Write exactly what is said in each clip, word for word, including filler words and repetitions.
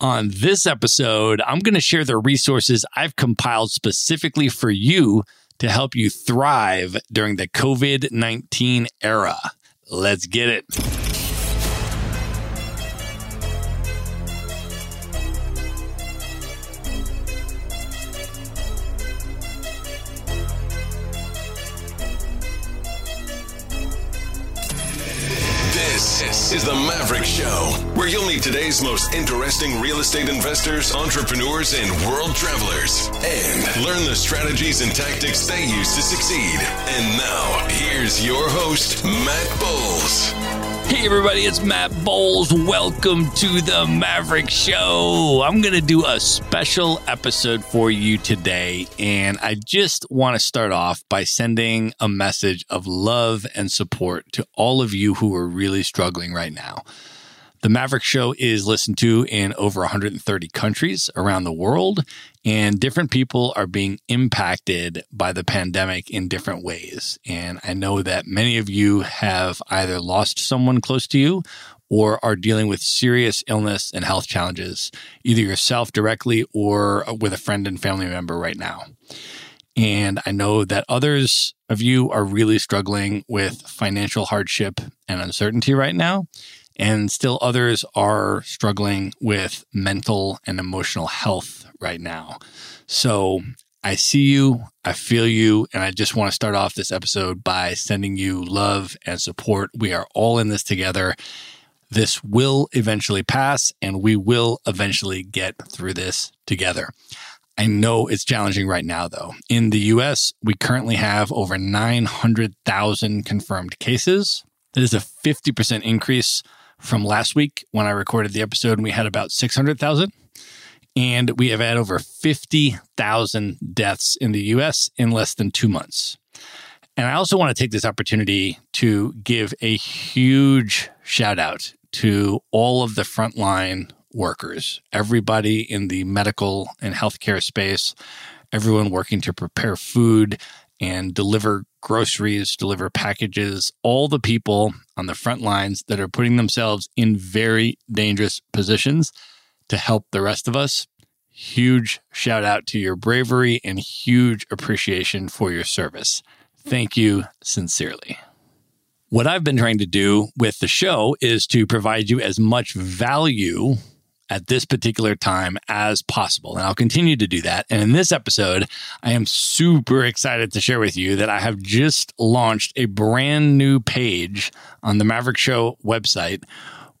On this episode, I'm going to share the resources I've compiled specifically for you to help you thrive during the COVID nineteen era. Let's get it. This is The Maverick Show, where you'll meet today's most interesting real estate investors, entrepreneurs, and world travelers, and learn the strategies and tactics they use to succeed. And now, here's your host, Matt Bowles. Hey everybody, it's Matt Bowles. Welcome to The Maverick Show. I'm going to do a special episode for you today, and I just want to start off by sending a message of love and support to all of you who are really struggling right now. The Maverick Show is listened to in over one hundred thirty countries around the world, and different people are being impacted by the pandemic in different ways. And I know that many of you have either lost someone close to you or are dealing with serious illness and health challenges, either yourself directly or with a friend and family member right now. And I know that others of you are really struggling with financial hardship and uncertainty right now. And still others are struggling with mental and emotional health right now. So I see you, I feel you, and I just want to start off this episode by sending you love and support. We are all in this together. This will eventually pass, and we will eventually get through this together. I know it's challenging right now, though. In the U S, we currently have over nine hundred thousand confirmed cases. That is a fifty percent increase from last week when I recorded the episode, and we had about six hundred thousand. And we have had over fifty thousand deaths in the U S in less than two months. And I also want to take this opportunity to give a huge shout out to all of the frontline workers, everybody in the medical and healthcare space, everyone working to prepare food and deliver groceries, deliver packages, all the people on the front lines that are putting themselves in very dangerous positions to help the rest of us. Huge shout out to your bravery and huge appreciation for your service. Thank you sincerely. What I've been trying to do with the show is to provide you as much value at this particular time as possible. And I'll continue to do that. And in this episode, I am super excited to share with you that I have just launched a brand new page on the Maverick Show website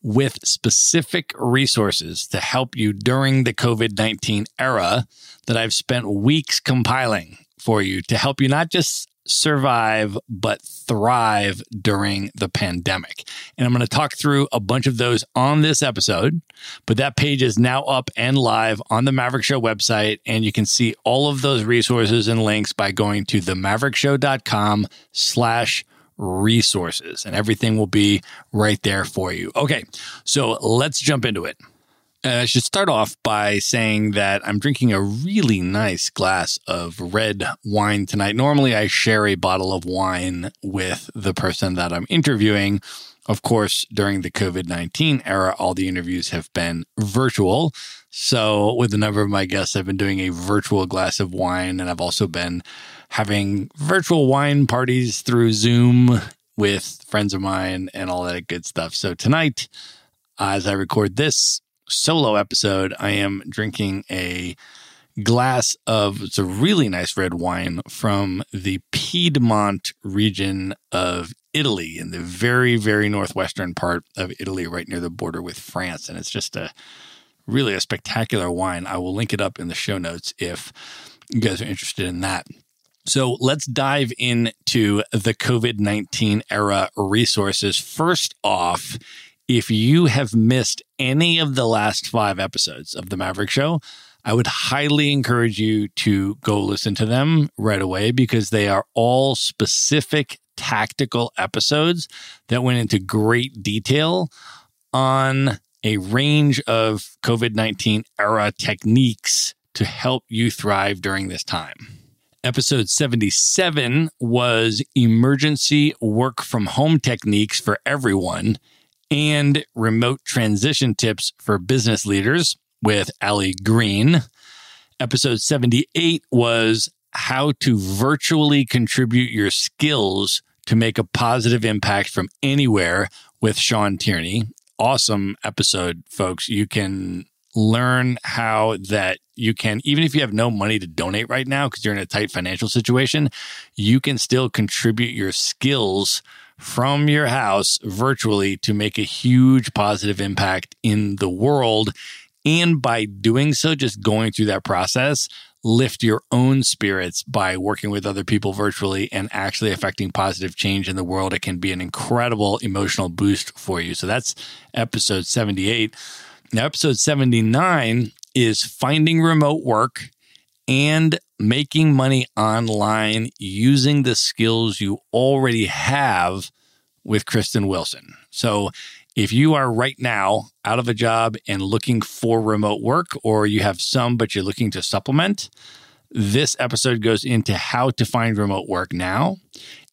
with specific resources to help you during the COVID nineteen era that I've spent weeks compiling for you to help you not just survive, but thrive during the pandemic. And I'm going to talk through a bunch of those on this episode, but that page is now up and live on the Maverick Show website. And you can see all of those resources and links by going to the maverick show dot com slash resources, and everything will be right there for you. Okay, so let's jump into it. And I should start off by saying that I'm drinking a really nice glass of red wine tonight. Normally, I share a bottle of wine with the person that I'm interviewing. Of course, during the COVID nineteen era, all the interviews have been virtual. So with a number of my guests, I've been doing a virtual glass of wine, and I've also been having virtual wine parties through Zoom with friends of mine and all that good stuff. So tonight, as I record this, solo episode, I am drinking a glass of, it's a really nice red wine from the Piedmont region of Italy, in the very, very northwestern part of Italy, right near the border with France. And it's just a really a spectacular wine. I will link it up in the show notes if you guys are interested in that. So let's dive into the COVID nineteen era resources. First off, if you have missed any of the last five episodes of The Maverick Show, I would highly encourage you to go listen to them right away, because they are all specific tactical episodes that went into great detail on a range of COVID nineteen era techniques to help you thrive during this time. Episode seventy-seven was emergency work from home techniques for everyone and remote transition tips for business leaders with Allie Green. Episode seventy-eight was how to virtually contribute your skills to make a positive impact from anywhere with Sean Tierney. Awesome episode, folks. You can learn how that you can, even if you have no money to donate right now because you're in a tight financial situation, you can still contribute your skills from your house virtually to make a huge positive impact in the world. And by doing so, just going through that process, lift your own spirits by working with other people virtually and actually affecting positive change in the world. It can be an incredible emotional boost for you. So that's episode seventy-eight. Now, episode seventy-nine is finding remote work and making money online using the skills you already have with Kristen Wilson. So if you are right now out of a job and looking for remote work, or you have some but you're looking to supplement, this episode goes into how to find remote work now.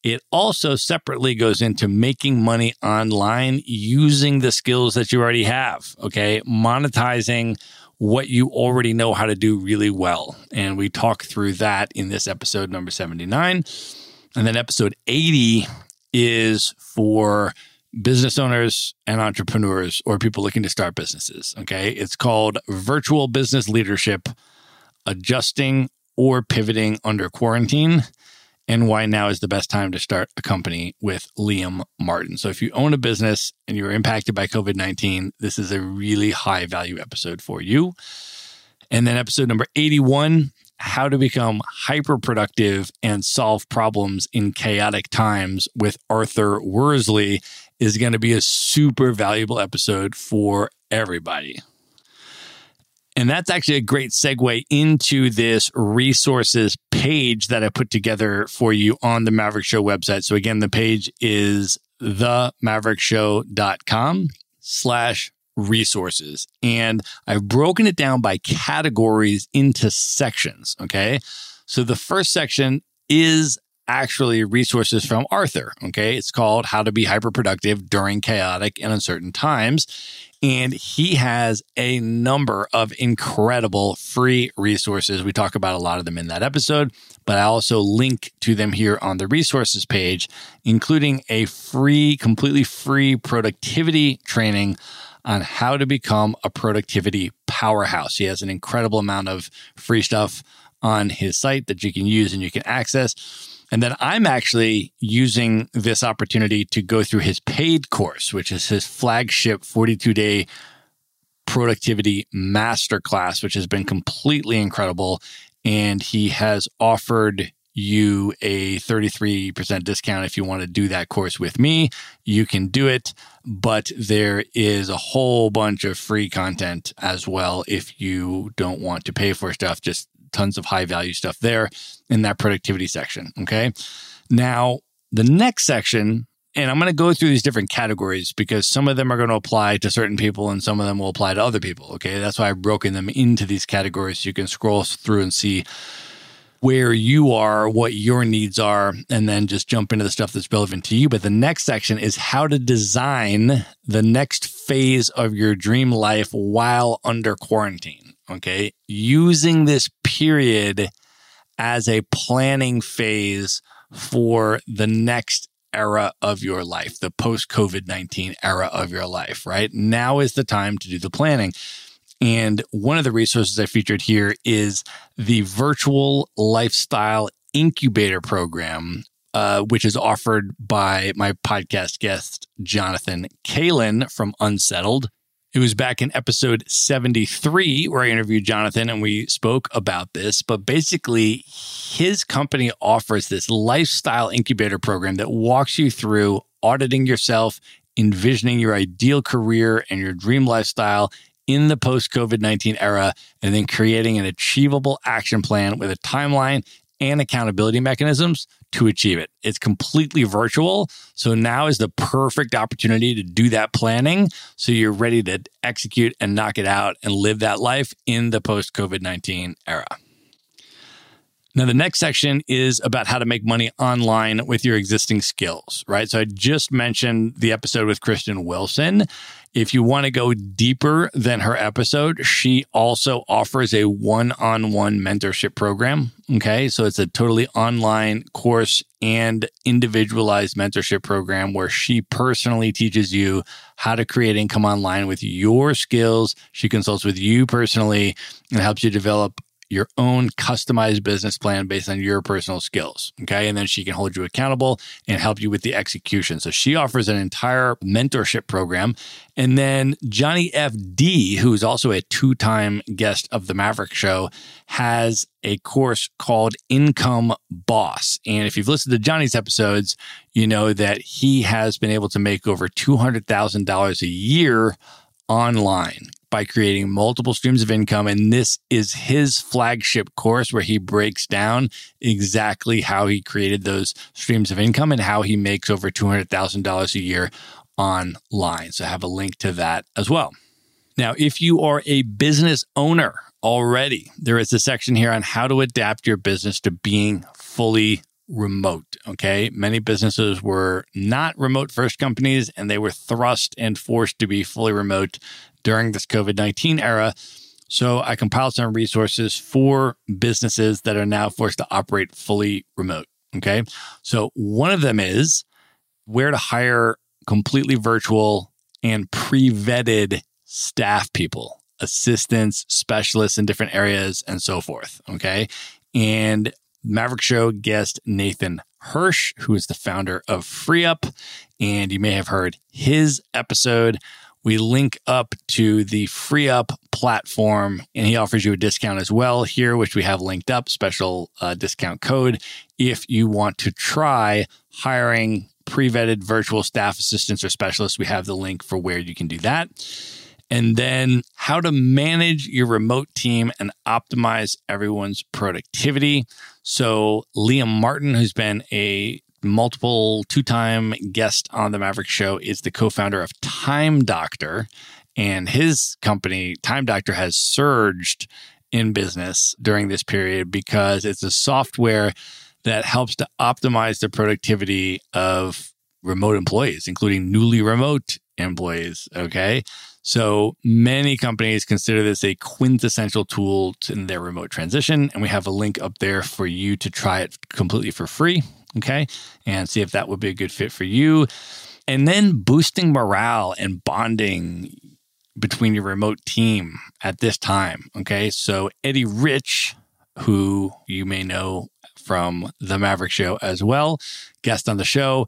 It also separately goes into making money online using the skills that you already have, okay? Monetizing what you already know how to do really well. And we talk through that in this episode number seventy-nine. And then episode eighty is for business owners and entrepreneurs, or people looking to start businesses, okay? It's called Virtual Business Leadership, Adjusting or Pivoting Under Quarantine, and Why Now is the Best Time to Start a Company with Liam Martin. So if you own a business and you're impacted by COVID nineteen, this is a really high value episode for you. And then episode number eighty-one, how to become hyper-productive and solve problems in chaotic times with Arthur Worsley, is going to be a super valuable episode for everybody. And that's actually a great segue into this resources page that I put together for you on the Maverick Show website. So again, the page is themaverickshow.com slash resources. And I've broken it down by categories into sections, okay? So the first section is actually resources from Arthur, okay? It's called How to Be Hyperproductive During Chaotic and Uncertain Times. And he has a number of incredible free resources. We talk about a lot of them in that episode, but I also link to them here on the resources page, including a free, completely free productivity training on how to become a productivity powerhouse. He has an incredible amount of free stuff on his site that you can use and you can access. And then I'm actually using this opportunity to go through his paid course, which is his flagship forty-two day productivity masterclass, which has been completely incredible. And he has offered you a thirty-three percent discount if you want to do that course with me. You can do it, but there is a whole bunch of free content as well if you don't want to pay for stuff. Just tons of high value stuff there in that productivity section, okay? Now, the next section, and I'm going to go through these different categories because some of them are going to apply to certain people and some of them will apply to other people, okay? That's why I've broken them into these categories so you can scroll through and see where you are, what your needs are, and then just jump into the stuff that's relevant to you. But the next section is how to design the next phase of your dream life while under quarantine, okay? Using this period as a planning phase for the next era of your life, the post-COVID nineteen era of your life, right? Now is the time to do the planning. And one of the resources I featured here is the Virtual Lifestyle Incubator Program, uh, which is offered by my podcast guest, Jonathan Kalin from Unsettled. It was back in episode seventy-three where I interviewed Jonathan and we spoke about this. But basically, his company offers this lifestyle incubator program that walks you through auditing yourself, envisioning your ideal career and your dream lifestyle in the post-COVID nineteen era, and then creating an achievable action plan with a timeline and accountability mechanisms to achieve it. It's completely virtual. So now is the perfect opportunity to do that planning so you're ready to execute and knock it out and live that life in the post-COVID nineteen era. Now, the next section is about how to make money online with your existing skills, right? So I just mentioned the episode with Kristen Wilson. If you want to go deeper than her episode, she also offers a one-on-one mentorship program, okay? So it's a totally online course and individualized mentorship program where she personally teaches you how to create income online with your skills. She consults with you personally and helps you develop your own customized business plan based on your personal skills, okay? And then she can hold you accountable and help you with the execution. So she offers an entire mentorship program. And then Johnny F D, who's also a two-time guest of The Maverick Show, has a course called Income Boss. And if you've listened to Johnny's episodes, you know that he has been able to make over two hundred thousand dollars a year online by creating multiple streams of income. And this is his flagship course where he breaks down exactly how he created those streams of income and how he makes over two hundred thousand dollars a year online. So I have a link to that as well. Now, if you are a business owner already, there is a section here on how to adapt your business to being fully remote, okay? Many businesses were not remote first companies and they were thrust and forced to be fully remote during this COVID nineteen era. So I compiled some resources for businesses that are now forced to operate fully remote, okay? So one of them is where to hire completely virtual and pre-vetted staff people, assistants, specialists in different areas, and so forth, okay? And Maverick Show guest Nathan Hirsch, who is the founder of FreeUp, and you may have heard his episode. We link up to the FreeUp platform, and he offers you a discount as well here, which we have linked up, special uh, discount code, if you want to try hiring pre-vetted virtual staff assistants or specialists. We have the link for where you can do that. And then how to manage your remote team and optimize everyone's productivity. So Liam Martin, who's been a multiple two-time guest on The Maverick Show, is the co-founder of Time Doctor. And his company, Time Doctor, has surged in business during this period because it's a software that helps to optimize the productivity of remote employees, including newly remote employees, okay? So many companies consider this a quintessential tool in their remote transition, and we have a link up there for you to try it completely for free, okay? And see if that would be a good fit for you. And then boosting morale and bonding between your remote team at this time, okay? So Eddie Rich, who you may know from The Maverick Show as well, guest on the show,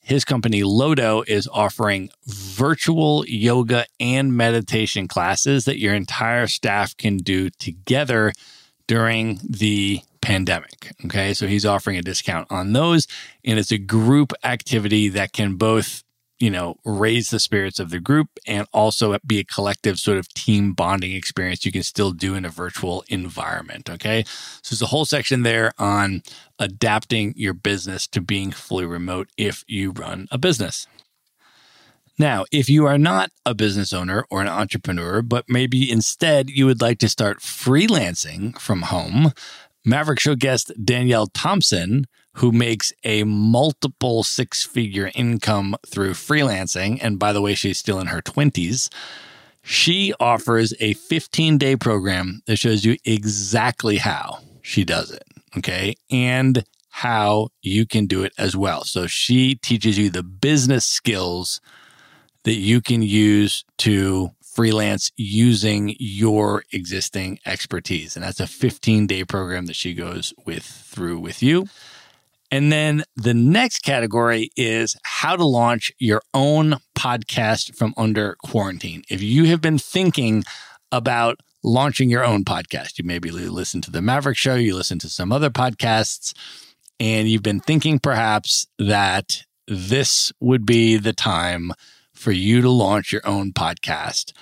his company, Lodo, is offering virtual yoga and meditation classes that your entire staff can do together during the pandemic, okay? So he's offering a discount on those, and it's a group activity that can both, you know, raise the spirits of the group and also be a collective sort of team bonding experience you can still do in a virtual environment, okay? So there's a whole section there on adapting your business to being fully remote if you run a business. Now, if you are not a business owner or an entrepreneur, but maybe instead you would like to start freelancing from home, Maverick Show guest Danielle Thompson, who makes a multiple six-figure income through freelancing, and by the way, she's still in her twenties, she offers a fifteen-day program that shows you exactly how she does it, okay, and how you can do it as well. So she teaches you the business skills that you can use to freelance using your existing expertise. And that's a fifteen-day program that she goes with through with you. And then the next category is how to launch your own podcast from under quarantine. If you have been thinking about launching your own podcast, you maybe listen to The Maverick Show, you listen to some other podcasts, and you've been thinking perhaps that this would be the time for you to launch your own podcast.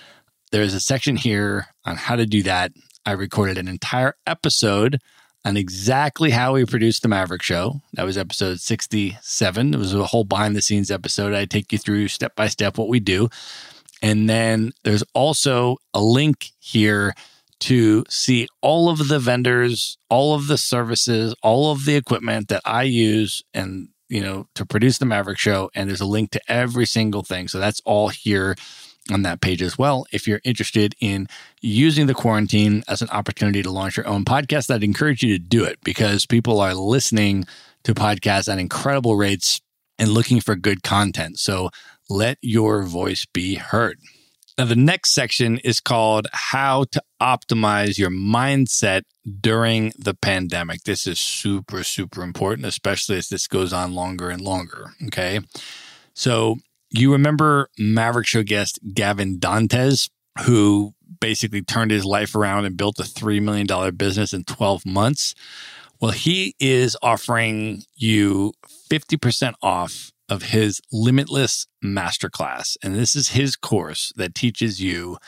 There's a section here on how to do that. I recorded an entire episode on exactly how we produced The Maverick Show. That was episode sixty-seven. It was a whole behind-the-scenes episode. I take you through step-by-step what we do. And then there's also a link here to see all of the vendors, all of the services, all of the equipment that I use and, you know, to produce The Maverick Show. And there's a link to every single thing. So that's all here on that page as well. If you're interested in using the quarantine as an opportunity to launch your own podcast, I'd encourage you to do it because people are listening to podcasts at incredible rates and looking for good content. So let your voice be heard. Now, the next section is called How to Optimize Your Mindset During the Pandemic. This is super, super important, especially as this goes on longer and longer, okay? So you remember Maverick Show guest Gavin Dantes, who basically turned his life around and built a three million dollars business in twelve months? Well, he is offering you fifty percent off of his Limitless Masterclass. And this is his course that teaches you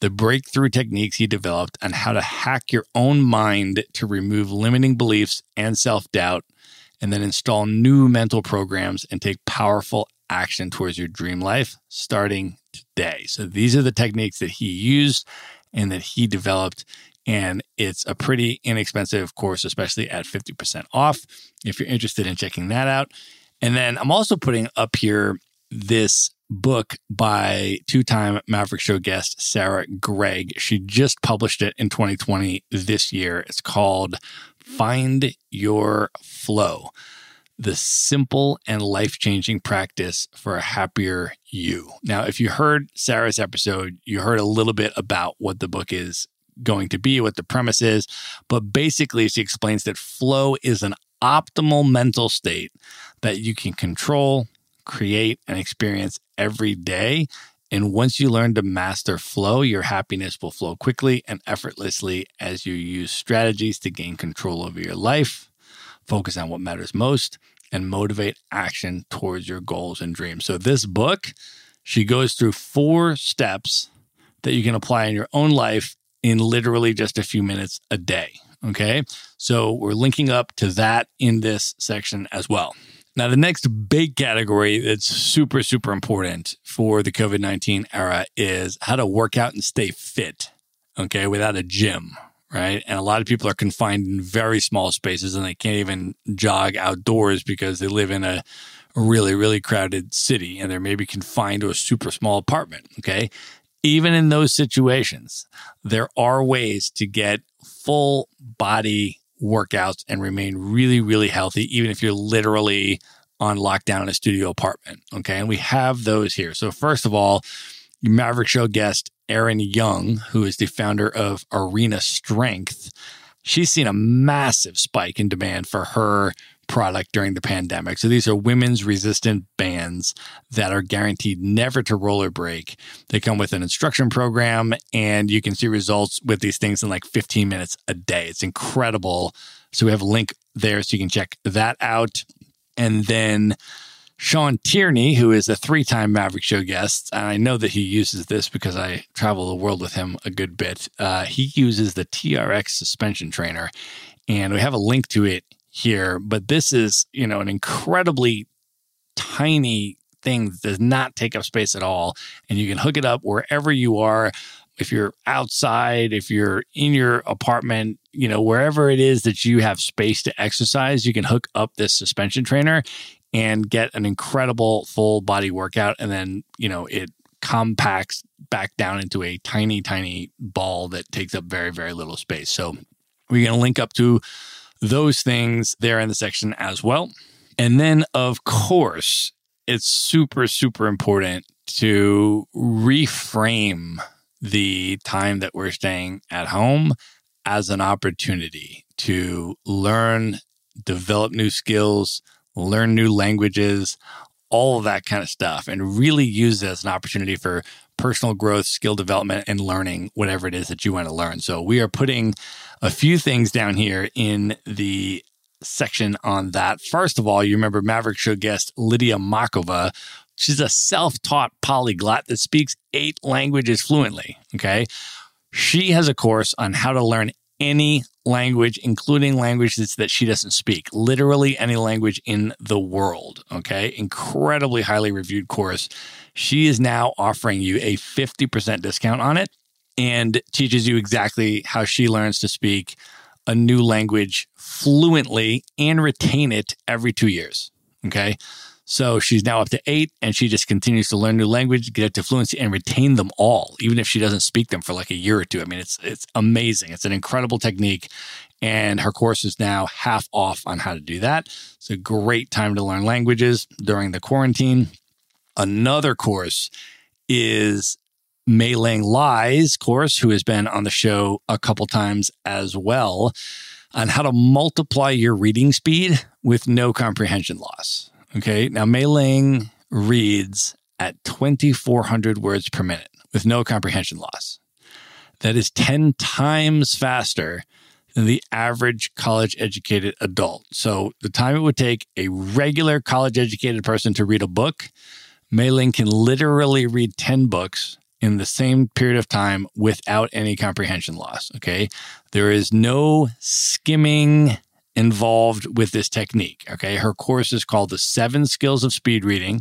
the breakthrough techniques he developed on how to hack your own mind to remove limiting beliefs and self-doubt, and then install new mental programs and take powerful action towards your dream life starting today. So these are the techniques that he used and that he developed. And it's a pretty inexpensive course, especially at fifty percent off, if you're interested in checking that out. And then I'm also putting up here this book by two-time Maverick Show guest Sarah Gregg. She just published it in twenty twenty this year. It's called Find Your Flow, the simple and life-changing practice for a happier you. Now, if you heard Sarah's episode, you heard a little bit about what the book is going to be, what the premise is. But basically, she explains that flow is an optimal mental state that you can control, create, and experience every day. And once you learn to master flow, your happiness will flow quickly and effortlessly as you use strategies to gain control over your life, focus on what matters most, and motivate action towards your goals and dreams. So this book, she goes through four steps that you can apply in your own life in literally just a few minutes a day. Okay, so we're linking up to that in this section as well. Now, the next big category that's super, super important for the COVID nineteen era is how to work out and stay fit, okay, without a gym, right? And a lot of people are confined in very small spaces and they can't even jog outdoors because they live in a really, really crowded city and they're maybe confined to a super small apartment, okay? Even in those situations, there are ways to get full body workouts and remain really, really healthy, even if you're literally on lockdown in a studio apartment. Okay. And we have those here. So first of all, Maverick Show guest Erin Young, who is the founder of Arena Strength, she's seen a massive spike in demand for her product during the pandemic. So these are women's resistant bands that are guaranteed never to roll or break. They come with an instruction program and you can see results with these things in like fifteen minutes a day. It's incredible. So we have a link there so you can check that out. And then Sean Tierney, who is a three-time Maverick Show guest, and I know that he uses this because I travel the world with him a good bit. Uh, he uses the T R X suspension trainer and we have a link to it here, but this is, you know, an incredibly tiny thing that does not take up space at all. And you can hook it up wherever you are. If you're outside, if you're in your apartment, you know, wherever it is that you have space to exercise, you can hook up this suspension trainer and get an incredible full body workout. And then, you know, it compacts back down into a tiny, tiny ball that takes up very, very little space. So we're going to link up to those things there in the section as well. And then, of course, it's super, super important to reframe the time that we're staying at home as an opportunity to learn, develop new skills, learn new languages, all of that kind of stuff, and really use it as an opportunity for personal growth, skill development, and learning whatever it is that you want to learn. So we are putting a few things down here in the section on that. First of all, you remember Maverick Show guest Lydia Makova. She's a self-taught polyglot that speaks eight languages fluently, okay? She has a course on how to learn any language, including languages that she doesn't speak, literally any language in the world, okay? Incredibly highly reviewed course. She is now offering you a fifty percent discount on it and teaches you exactly how she learns to speak a new language fluently and retain it every two years, okay? So she's now up to eight, and she just continues to learn new language, get up to fluency, and retain them all, even if she doesn't speak them for like a year or two. I mean, it's it's amazing. It's an incredible technique, and her course is now half off on how to do that. It's a great time to learn languages during the quarantine. Another course is Mei Ling Lies' course, who has been on the show a couple times as well, on how to multiply your reading speed with no comprehension loss. Okay, now Mei Ling reads at twenty-four hundred words per minute with no comprehension loss. That is ten times faster than the average college-educated adult. So the time it would take a regular college-educated person to read a book, Mei Ling can literally read ten books in the same period of time without any comprehension loss, okay? There is no skimming involved with this technique, okay? Her course is called The Seven Skills of Speed Reading,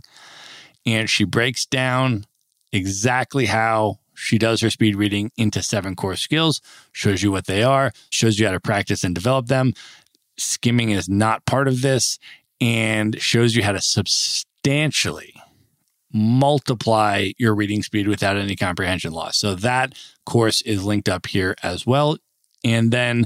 and she breaks down exactly how she does her speed reading into seven core skills, shows you what they are, shows you how to practice and develop them. Skimming is not part of this, and shows you how to substantially multiply your reading speed without any comprehension loss. So that course is linked up here as well. And then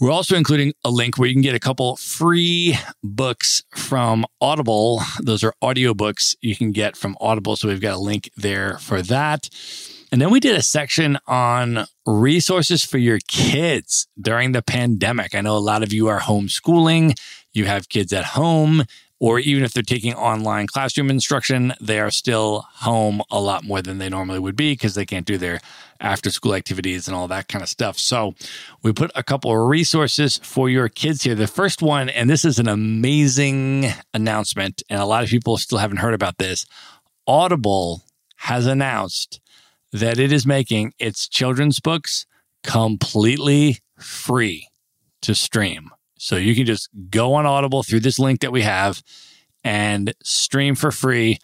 we're also including a link where you can get a couple free books from Audible. Those are audiobooks you can get from Audible. So we've got a link there for that. And then we did a section on resources for your kids during the pandemic. I know a lot of you are homeschooling. You have kids at home, or even if they're taking online classroom instruction, they are still home a lot more than they normally would be because they can't do their after-school activities and all that kind of stuff. So we put a couple of resources for your kids here. The first one, and this is an amazing announcement, and a lot of people still haven't heard about this, Audible has announced that it is making its children's books completely free to stream. So you can just go on Audible through this link that we have and stream for free.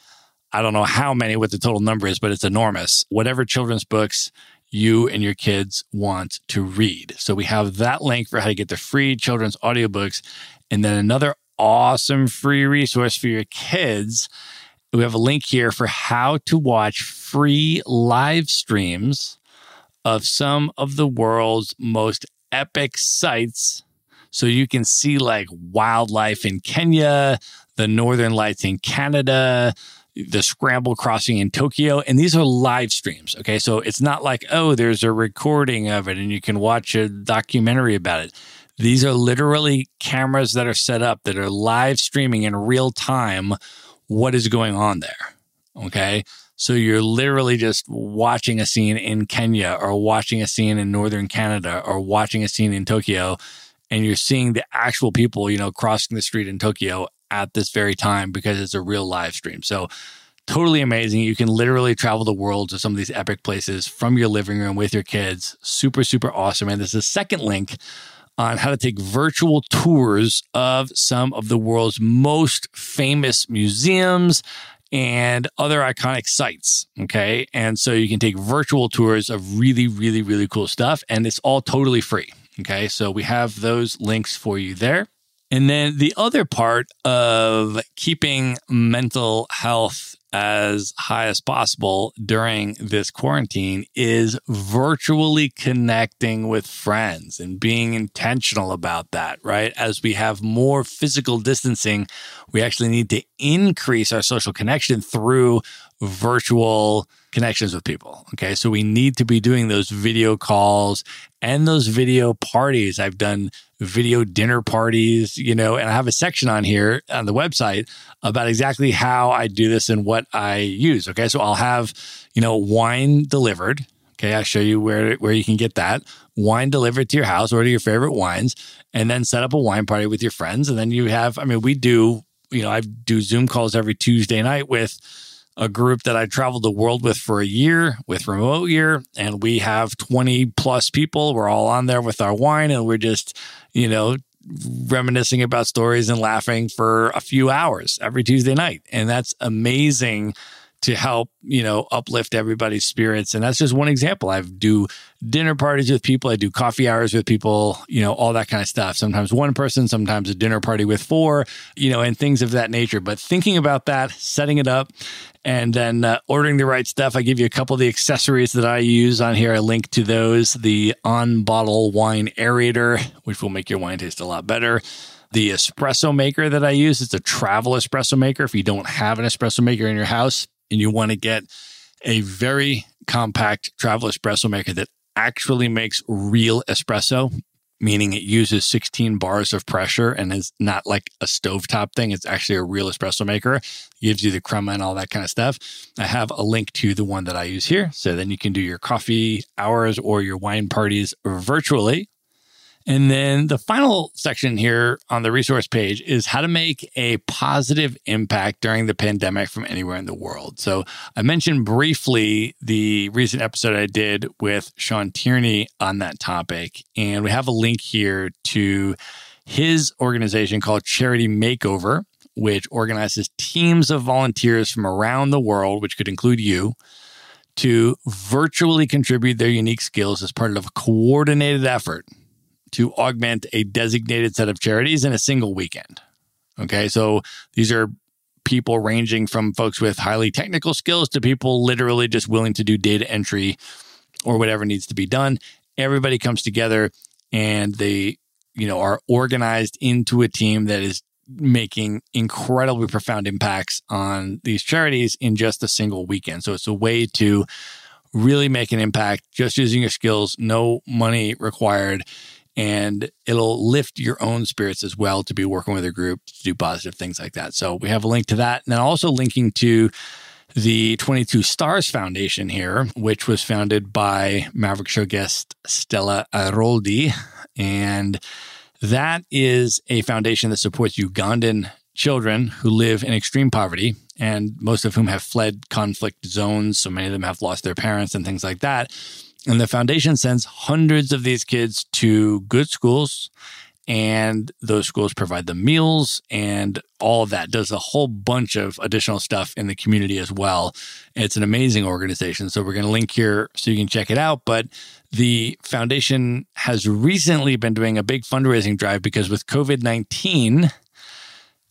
I don't know how many, what the total number is, but it's enormous. Whatever children's books you and your kids want to read. So we have that link for how to get the free children's audiobooks. And then another awesome free resource for your kids. We have a link here for how to watch free live streams of some of the world's most epic sites. So you can see like wildlife in Kenya, the northern lights in Canada, the Scramble Crossing in Tokyo. And these are live streams, okay? So it's not like, oh, there's a recording of it and you can watch a documentary about it. These are literally cameras that are set up that are live streaming in real time what is going on there, okay? So you're literally just watching a scene in Kenya or watching a scene in northern Canada or watching a scene in Tokyo, and you're seeing the actual people, you know, crossing the street in Tokyo at this very time because it's a real live stream. So totally amazing. You can literally travel the world to some of these epic places from your living room with your kids. Super, super awesome. And there's a second link on how to take virtual tours of some of the world's most famous museums and other iconic sites, okay? And so you can take virtual tours of really, really, really cool stuff, and it's all totally free. Okay, so we have those links for you there. And then the other part of keeping mental health as high as possible during this quarantine is virtually connecting with friends and being intentional about that, right? As we have more physical distancing, we actually need to increase our social connection through virtual connections with people. Okay. So we need to be doing those video calls and those video parties. I've done video dinner parties, you know, and I have a section on here on the website about exactly how I do this and what I use. Okay. So I'll have, you know, wine delivered. Okay. I'll show you where, where you can get that wine delivered to your house, order your favorite wines, and then set up a wine party with your friends. And then you have, I mean, we do, you know, I do Zoom calls every Tuesday night with a group that I traveled the world with for a year with Remote Year. And we have twenty plus people. We're all on there with our wine and we're just, you know, reminiscing about stories and laughing for a few hours every Tuesday night. And that's amazing to help, you know, uplift everybody's spirits. And that's just one example. I do dinner parties with people. I do coffee hours with people, you know, all that kind of stuff. Sometimes one person, sometimes a dinner party with four, you know, and things of that nature. But thinking about that, setting it up, and then uh, ordering the right stuff. I give you a couple of the accessories that I use on here. I link to those. The on-bottle wine aerator, which will make your wine taste a lot better. The espresso maker that I use, it's a travel espresso maker. If you don't have an espresso maker in your house, and you want to get a very compact travel espresso maker that actually makes real espresso, meaning it uses sixteen bars of pressure and is not like a stovetop thing. It's actually a real espresso maker. It gives you the crema and all that kind of stuff. I have a link to the one that I use here. So then you can do your coffee hours or your wine parties virtually. And then the final section here on the resource page is how to make a positive impact during the pandemic from anywhere in the world. So I mentioned briefly the recent episode I did with Sean Tierney on that topic. And we have a link here to his organization called Charity Makeover, which organizes teams of volunteers from around the world, which could include you, to virtually contribute their unique skills as part of a coordinated effort to augment a designated set of charities in a single weekend. Okay, so these are people ranging from folks with highly technical skills to people literally just willing to do data entry or whatever needs to be done. Everybody comes together and they, you know, are organized into a team that is making incredibly profound impacts on these charities in just a single weekend. So it's a way to really make an impact just using your skills, no money required. And it'll lift your own spirits as well to be working with a group to do positive things like that. So we have a link to that. And then also linking to the twenty-two Stars Foundation here, which was founded by Maverick Show guest Stella Aroldi. And that is a foundation that supports Ugandan children who live in extreme poverty, and most of whom have fled conflict zones. So many of them have lost their parents and things like that. And the foundation sends hundreds of these kids to good schools, and those schools provide them meals and all of that. Does a whole bunch of additional stuff in the community as well. And it's an amazing organization. So we're going to link here so you can check it out. But the foundation has recently been doing a big fundraising drive because with COVID nineteen,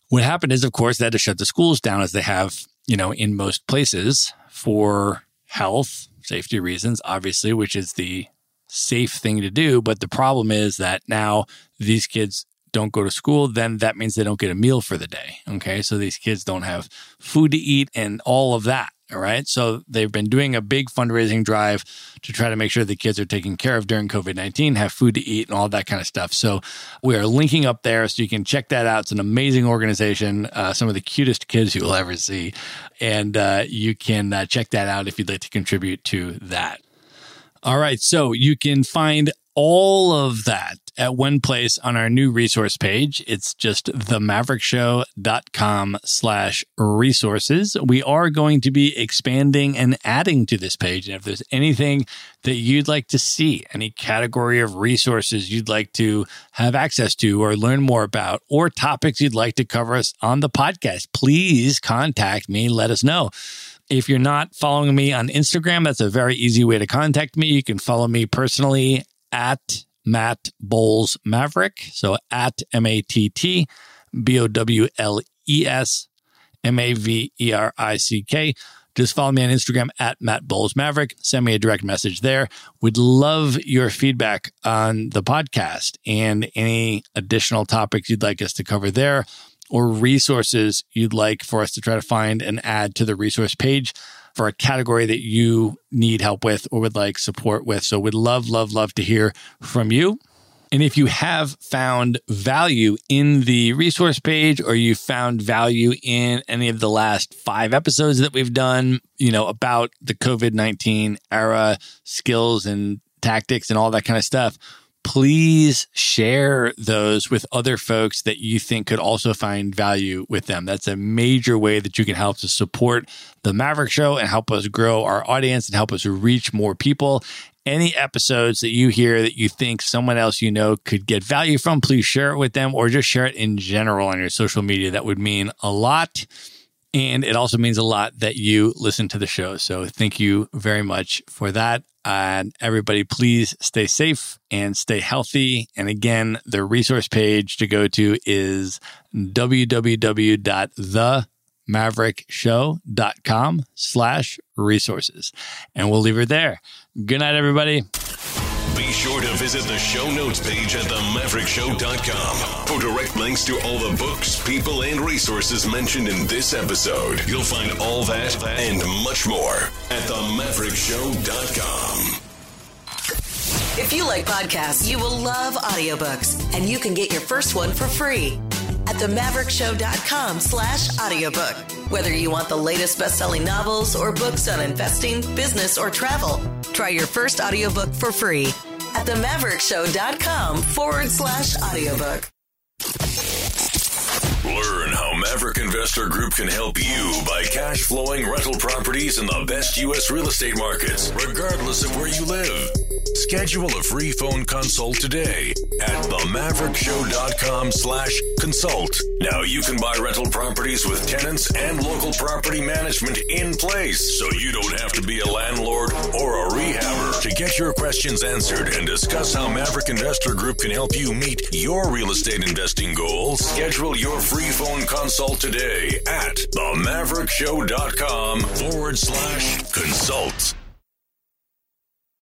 what happened is, of course, they had to shut the schools down as they have, you know, in most places for health safety reasons, obviously, which is the safe thing to do. But the problem is that now these kids don't go to school, then that means they don't get a meal for the day. Okay. So these kids don't have food to eat and all of that. All right. So they've been doing a big fundraising drive to try to make sure the kids are taken care of during COVID nineteen, have food to eat and all that kind of stuff. So we are linking up there so you can check that out. It's an amazing organization. Uh, some of the cutest kids you will ever see. And uh, you can uh, check that out if you'd like to contribute to that. All right. So you can find all of that at one place on our new resource page. It's just themaverickshow.com slash resources. We are going to be expanding and adding to this page. And if there's anything that you'd like to see, any category of resources you'd like to have access to or learn more about, or topics you'd like to cover us on the podcast, please contact me. Let us know. If you're not following me on Instagram, that's a very easy way to contact me. You can follow me personally at Matt Bowles Maverick. So at M A T T B O W L E S M A V E R I C K. Just follow me on Instagram at Matt Bowles Maverick. Send me a direct message there. We'd love your feedback on the podcast and any additional topics you'd like us to cover there or resources you'd like for us to try to find and add to the resource page. for a category that you need help with or would like support with. So we'd love, love, love to hear from you. And if you have found value in the resource page, or you found value in any of the last five episodes that we've done, you know, about the COVID nineteen era skills and tactics and all that kind of stuff, please share those with other folks that you think could also find value with them. That's a major way that you can help to support The Maverick Show and help us grow our audience and help us reach more people. Any episodes that you hear that you think someone else you know could get value from, please share it with them, or just share it in general on your social media. That would mean a lot. And it also means a lot that you listen to the show. So thank you very much for that. And everybody, please stay safe and stay healthy. And again, the resource page to go to is w w w dot the maverick show dot com slash resources. And we'll leave it there. Good night, everybody. Be sure to visit the show notes page at the maverick show dot com for direct links to all the books, people, and resources mentioned in this episode. You'll find all that and much more at the maverick show dot com. If you like podcasts, you will love audiobooks, and you can get your first one for free at the maverick show dot com slash audiobook. Whether you want the latest best-selling novels or books on investing, business, or travel, try your first audiobook for free at the maverick show dot com forward slash audiobook. Learn how Maverick Investor Group can help you by cash flowing rental properties in the best U S real estate markets, regardless of where you live. Schedule a free phone consult today at the maverick show dot com slash consult. Now you can buy rental properties with tenants and local property management in place, so you don't have to be a landlord or a rehabber. To get your questions answered and discuss how Maverick Investor Group can help you meet your real estate investing goals, schedule your free phone consult today at the maverick show dot com forward slash consult.